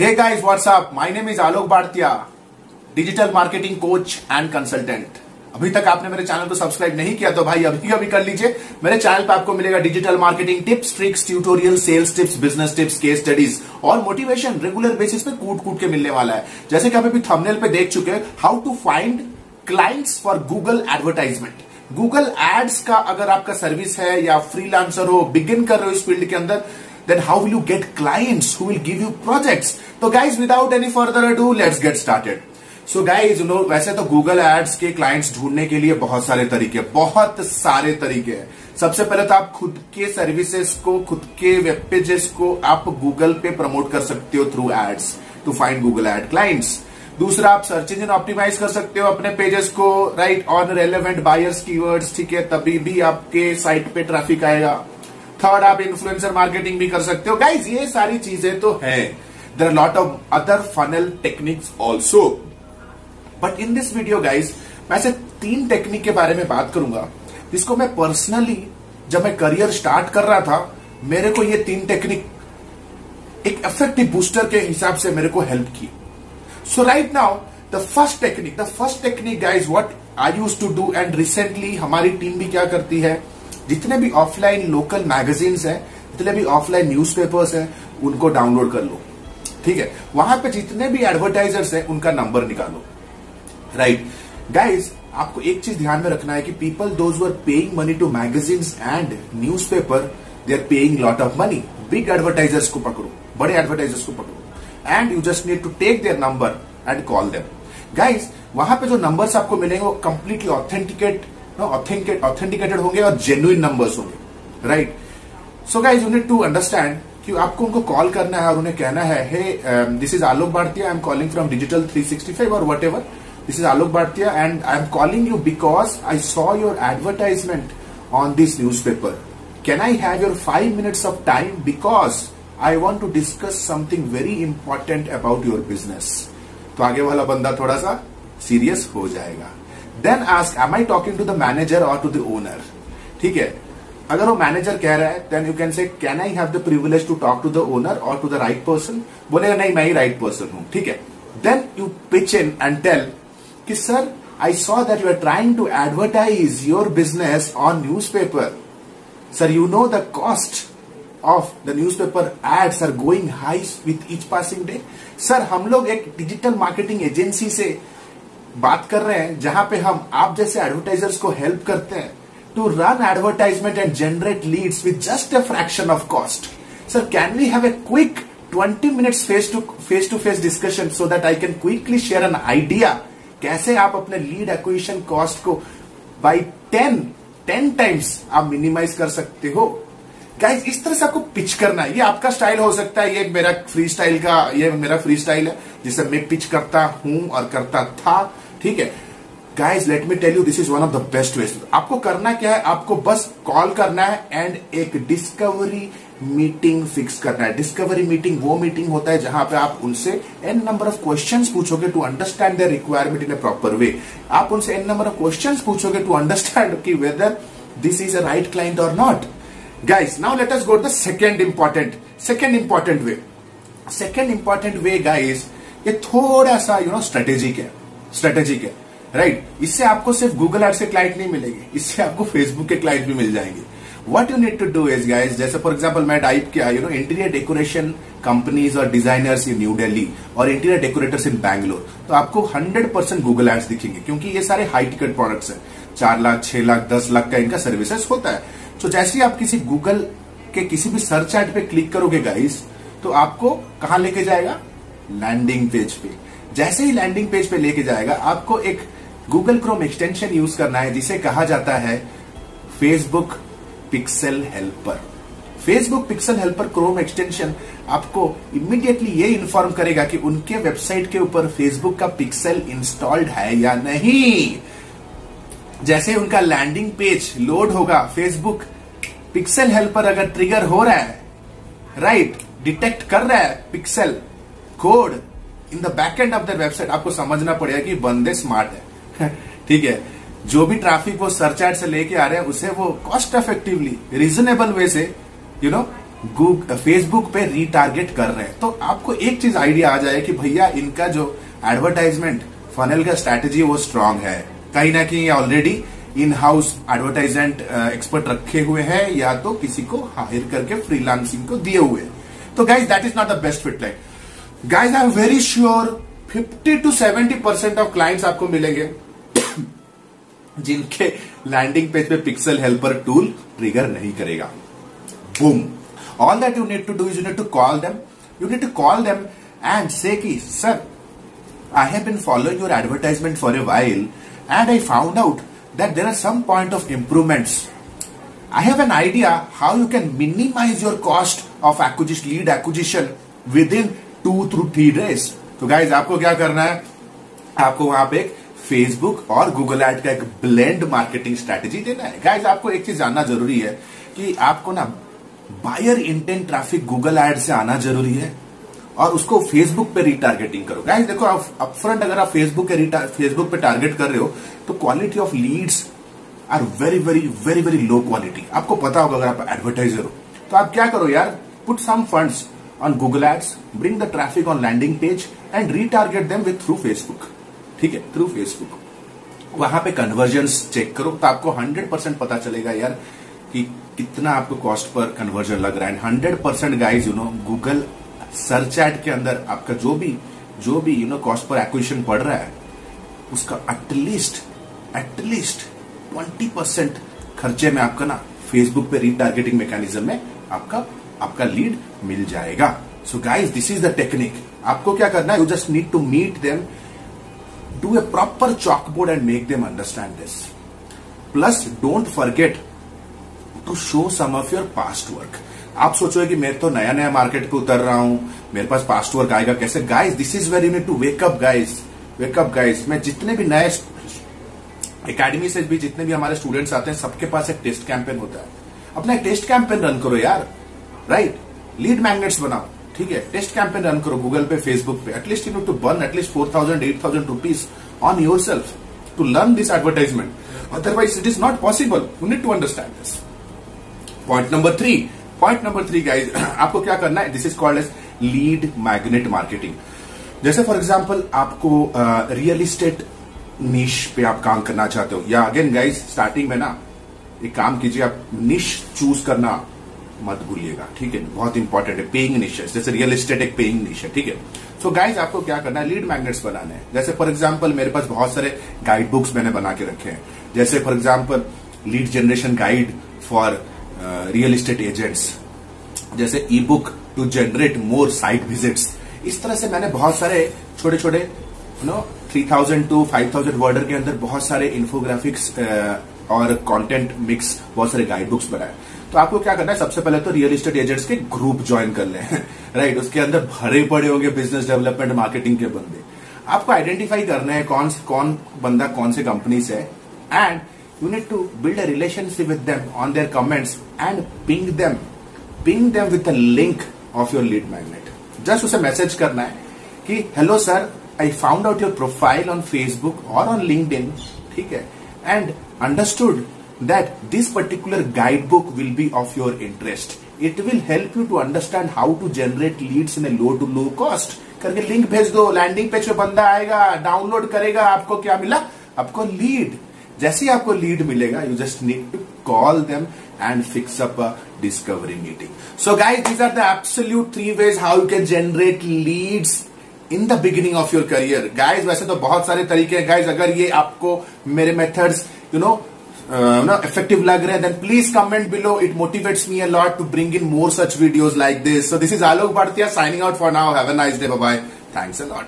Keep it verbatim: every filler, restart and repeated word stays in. Hey guys, what's up? My name is Alok Bhartiya, digital marketing coach and consultant. अभी तक आपने मेरे channel को सब्सक्राइब नहीं किया तो भाई अभी अभी कर लीजिए। मेरे चैनल पर आपको मिलेगा digital marketing tips, tricks, tutorial, sales tips, business tips, case studies और मोटिवेशन रेगुलर बेसिस पे कूट कूट के मिलने वाला है। जैसे कि आप अभी थंबनेल पे देख चुके, how to find clients for Google advertisement. Google ads का अगर आपका सर्विस है या फ्रीलांसर हो, बिगिन कर रहे हो इस फील्ड के अंदर, then how will you get clients who will give you projects. तो guys without any further ado let's get started. So guys, वैसे तो गूगल एड्स के क्लाइंट्स ढूंढने के लिए बहुत सारे तरीके बहुत सारे तरीके हैं। सबसे पहले तो आप खुद के सर्विसेज को, खुद के वेब पेजेस को आप गूगल पे प्रमोट कर सकते हो through ads to find Google ad clients. दूसरा, आप सर्च इंजन ऑप्टिमाइज कर सकते हो अपने पेजेस को, right, on relevant buyers keywords, ठीक है, तभी भी आपके साइट पे ट्रैफिक आएगा। थर्ड, आप इन्फ्लुएंसर मार्केटिंग भी कर सकते हो। गाइज ये सारी चीजें तो है, there are lot of other funnel techniques also, but in this video guys मैं सिर्फ तीन टेक्निक के बारे में बात करूंगा जिसको मैं पर्सनली, जब मैं करियर स्टार्ट कर रहा था, मेरे को ये तीन टेक्निक एक इफेक्टिव बूस्टर के हिसाब से मेरे को हेल्प की। So right now, the first technique, the first technique guys, what I used to do and recently हमारी टीम भी क्या करती है, जितने भी ऑफलाइन लोकल मैगजीन्स हैं, जितने भी ऑफलाइन न्यूज़पेपर्स हैं, उनको डाउनलोड कर लो, ठीक है, वहां पे जितने भी एडवर्टाइजर्स हैं उनका नंबर निकालो, राइट। right. गाइज आपको एक चीज ध्यान में रखना है कि people those were paying money to magazines and newspaper, they are paying lot of money. Big advertisers को पकड़ो, बड़े एडवर्टाइजर्स को पकड़ो and you just need to take their number and call them. Guys, वहां पे जो numbers आपको मिलेंगे वो completely authenticate, no, authenticate, authenticated होंगे और genuine numbers होंगे, right? So guys, you need to understand कि आपको उनको कॉल करना है और उन्हें कहना है, hey, um, this is Alok Bhartiya, I am calling from Digital three sixty-five or whatever. This is Alok Bhartiya and I am calling you because I saw your advertisement on this newspaper. Can I have your five minutes of time because I want to discuss something very important about your business. तो आगे वाला बंदा थोड़ा सा serious हो जाएगा। Then ask, am I talking to the manager or to the owner? ठीक है, अगर वो मैनेजर कह रहा है then you can say, can I have the privilege to talk to the owner or to the right person? बोलेगा नहीं, मैं ही right person हूँ, ठीक है। Then you pitch in and tell कि sir, I saw that you are trying to advertise your business on newspaper. Sir, you know the cost of the newspaper ads are going high with each passing day. Sir हम लोग एक digital marketing agency से बात कर रहे हैं जहां पे हम आप जैसे एडवर्टाइजर्स को हेल्प करते हैं to run advertisement and generate leads with just a fraction of cost. Sir can we have a quick twenty minutes face to face to face discussion so that I can quickly share an idea कैसे आप अपने lead acquisition cost को by ten ten times आप minimise कर सकते हो। Guys इस तरह से आपको पिच करना है, ये आपका स्टाइल हो सकता है, ये मेरा फ्री स्टाइल का ये मेरा फ्री स्टाइल है जिसे मैं पिच करता हूं और करता था, ठीक है। Guys let me tell you this is one of the best ways. आपको करना क्या है, आपको बस कॉल करना है एंड एक डिस्कवरी मीटिंग फिक्स करना है। डिस्कवरी मीटिंग वो मीटिंग होता है जहां पे आप उनसे एन नंबर ऑफ क्वेश्चंस पूछोगे to understand their requirement in a proper way. आप उनसे एन नंबर ऑफ क्वेश्चंस पूछोगे टू अंडरस्टैंड कि whether this is a right client और not. Guys, now let us go to the second important, second important way. Second important way, guys, ये थोड़ा सा you know strategic है, strategic है, right? इससे आपको सिर्फ Google Ads के क्लाइंट नहीं मिलेंगे, इससे आपको Facebook के क्लाइंट भी मिल जाएंगे। What you need to do is, guys, जैसे for example मैं टाइप किया, you know, interior decoration companies और designers in New Delhi और interior decorators in Bangalore, तो आपको हंड्रेड परसेंट Google Ads दिखेंगे क्योंकि ये सारे high ticket products हैं, चार लाख, छह लाख, दस लाख का इनका सर्विसेज होता है। तो जैसे ही आप किसी गूगल के किसी भी सर्च ऐड पे क्लिक करोगे गाइस, तो आपको कहां लेके जाएगा, लैंडिंग पेज पे। जैसे ही लैंडिंग पेज पे लेके जाएगा, आपको एक गूगल क्रोम एक्सटेंशन यूज करना है जिसे कहा जाता है Facebook pixel helper. Facebook pixel helper Chrome extension आपको इमीडिएटली ये इन्फॉर्म करेगा कि उनके वेबसाइट के ऊपर फेसबुक का पिक्सेल इंस्टॉल्ड है या नहीं। जैसे उनका लैंडिंग पेज लोड होगा, फेसबुक पिक्सेल हेल्पर अगर ट्रिगर हो रहा है, राइट, डिटेक्ट कर रहा है pixel code in the back end of the website, आपको समझना पड़ेगा कि बंदे स्मार्ट है, ठीक है। जो भी ट्रैफिक वो सर्च ऐड से लेके आ रहे हैं उसे वो कॉस्ट इफेक्टिवली रीजनेबल वे से यू नो गूगल फेसबुक पे रीटारगेट कर रहे हैं, तो आपको एक चीज आइडिया आ जाए कि भैया इनका जो एडवर्टाइजमेंट फनल का स्ट्रेटेजी वो स्ट्रांग है, कहीं ना कहीं already in house advertisement expert रखे हुए हैं या तो किसी को हायर करके फ्रीलांसिंग को दिए हुए। तो guys that is not the best fit line. Guys I am very sure fifty to seventy percent of clients आपको मिलेंगे जिनके लैंडिंग पेज पे पिक्सल हेल्पर टूल ट्रिगर नहीं करेगा। Boom, all that you need to do is you need to call them, you need to call them and say कि sir I have been following your advertisement for a while and I found out that there are some point of improvements. I have an idea how you can minimise your cost of acquisition lead acquisition with in to through three days. तो guys आपको क्या करना है, आपको वहां पे एक Facebook और गूगल एड का एक ब्लेंड मार्केटिंग स्ट्रेटेजी देना है। गाइज आपको एक चीज जानना जरूरी है कि आपको ना buyer intent traffic Google ad से आना जरूरी है और उसको फेसबुक पे रीटारगेटिंग करो। गाइज देखो आप अपफ्रंट अगर आप फेसबुक फेसबुक पे टारगेट कर रहे हो तो quality of leads are very very very very low quality. आपको पता होगा अगर आप एडवर्टाइजर हो तो आप क्या करो यार, put some funds on Google ads, bring the traffic on landing page and retarget them with through Facebook. ठीक है, थ्रू फेसबुक वहां पे कन्वर्जन्स चेक करो तो आपको हंड्रेड परसेंट पता चलेगा यार कि कितना आपको कॉस्ट पर कन्वर्जन लग रहा है। Hundred percent guys you know Google search ad के अंदर आपका जो भी जो भी you know cost per acquisition पड़ रहा है उसका एटलीस्ट एटलीस्ट ट्वेंटी परसेंट खर्चे में आपका ना फेसबुक पे रीटारगेटिंग मैकेनिज्म में आपका आपका लीड मिल जाएगा। So guys this is the technique. आपको क्या करना है, you just need to meet them, do a proper chalkboard and make them understand this. Plus, don't forget to show some of your past work. आप सोचो कि मैं तो नया नया मार्केट पे उतर रहा हूं, मेरे पास पास्ट वर्क आएगा कैसे। Guys this is very need to wake up guys, wake up guys. मैं जितने भी नए एकेडमी से भी जितने भी हमारे स्टूडेंट्स आते हैं सबके पास एक टेस्ट कैंपेन होता है। अपना एक टेस्ट कैंपेन रन करो यार, राइट, लीड मैग्नेट्स बनाओ। ठीक है, टेस्ट कैंपेन रन करो गूगल पे फेसबुक पे। At least you need to burn at least four thousand eight thousand rupees on yourself to learn this advertisement, otherwise it is not possible. You need to understand this. Point number three, point number three guys आपको क्या करना है, this is called as lead magnet marketing. जैसे for example आपको real estate niche पे आप काम करना चाहते हो, या अगेन गाइज स्टार्टिंग में ना एक काम कीजिए, आप निश चूज करना मत भूलिएगा। ठीक है, बहुत इंपॉर्टेंट है, पेइंग निश है, जैसे रियल एस्टेट एक पेइंग निश है। ठीक है, सो गाइज आपको क्या करना है, लीड मैग्नेट्स बनाने हैं। जैसे फॉर एग्जांपल मेरे पास बहुत सारे गाइड बुक्स मैंने बना के रखे हैं, जैसे for example lead generation guide for real estate agents, जैसे ई book to generate more site visits. इस तरह से मैंने बहुत सारे छोटे छोटे you know three thousand to five thousand worder के अंदर बहुत सारे इन्फोग्राफिक्स और कंटेंट मिक्स बहुत सारे गाइड बुक्स बनाए। तो आपको क्या करना है, सबसे पहले तो रियल एस्टेट एजेंट्स के ग्रुप ज्वाइन कर ले, राइट, उसके अंदर भरे पड़े होंगे बिजनेस डेवलपमेंट मार्केटिंग के बंदे। आपको आइडेंटिफाई करना है कौन कौन बंदा कौन से कंपनी से, and you need to build a relationship with them on their comments and ping them ping them with a link of your lead magnet. Just उसे मैसेज करना है कि hello sir, I found out your profile on Facebook और on LinkedIn, ठीक है, and understood that this particular guidebook will be of your interest. It will help you to understand how to generate leads in a low to low cost. करके link भेज दो, landing page पे बंदा आएगा, download करेगा, आपको क्या मिला, आपको लीड। जैसे ही आपको लीड मिलेगा, you just need to call them and fix up a discovery meeting. So guys, these are the absolute three ways how you can generate leads in the beginning of your career. Guys वैसे तो बहुत सारे तरीके हैं guys, अगर ये आपको मेरे मेथड्स यू नो ना इफेक्टिव लग रहे हैं then please comment below, it motivates me a lot to bring in more such videos like this. So this is Alok Bhartiya signing out for now. Have a nice day, bye bye, thanks a lot.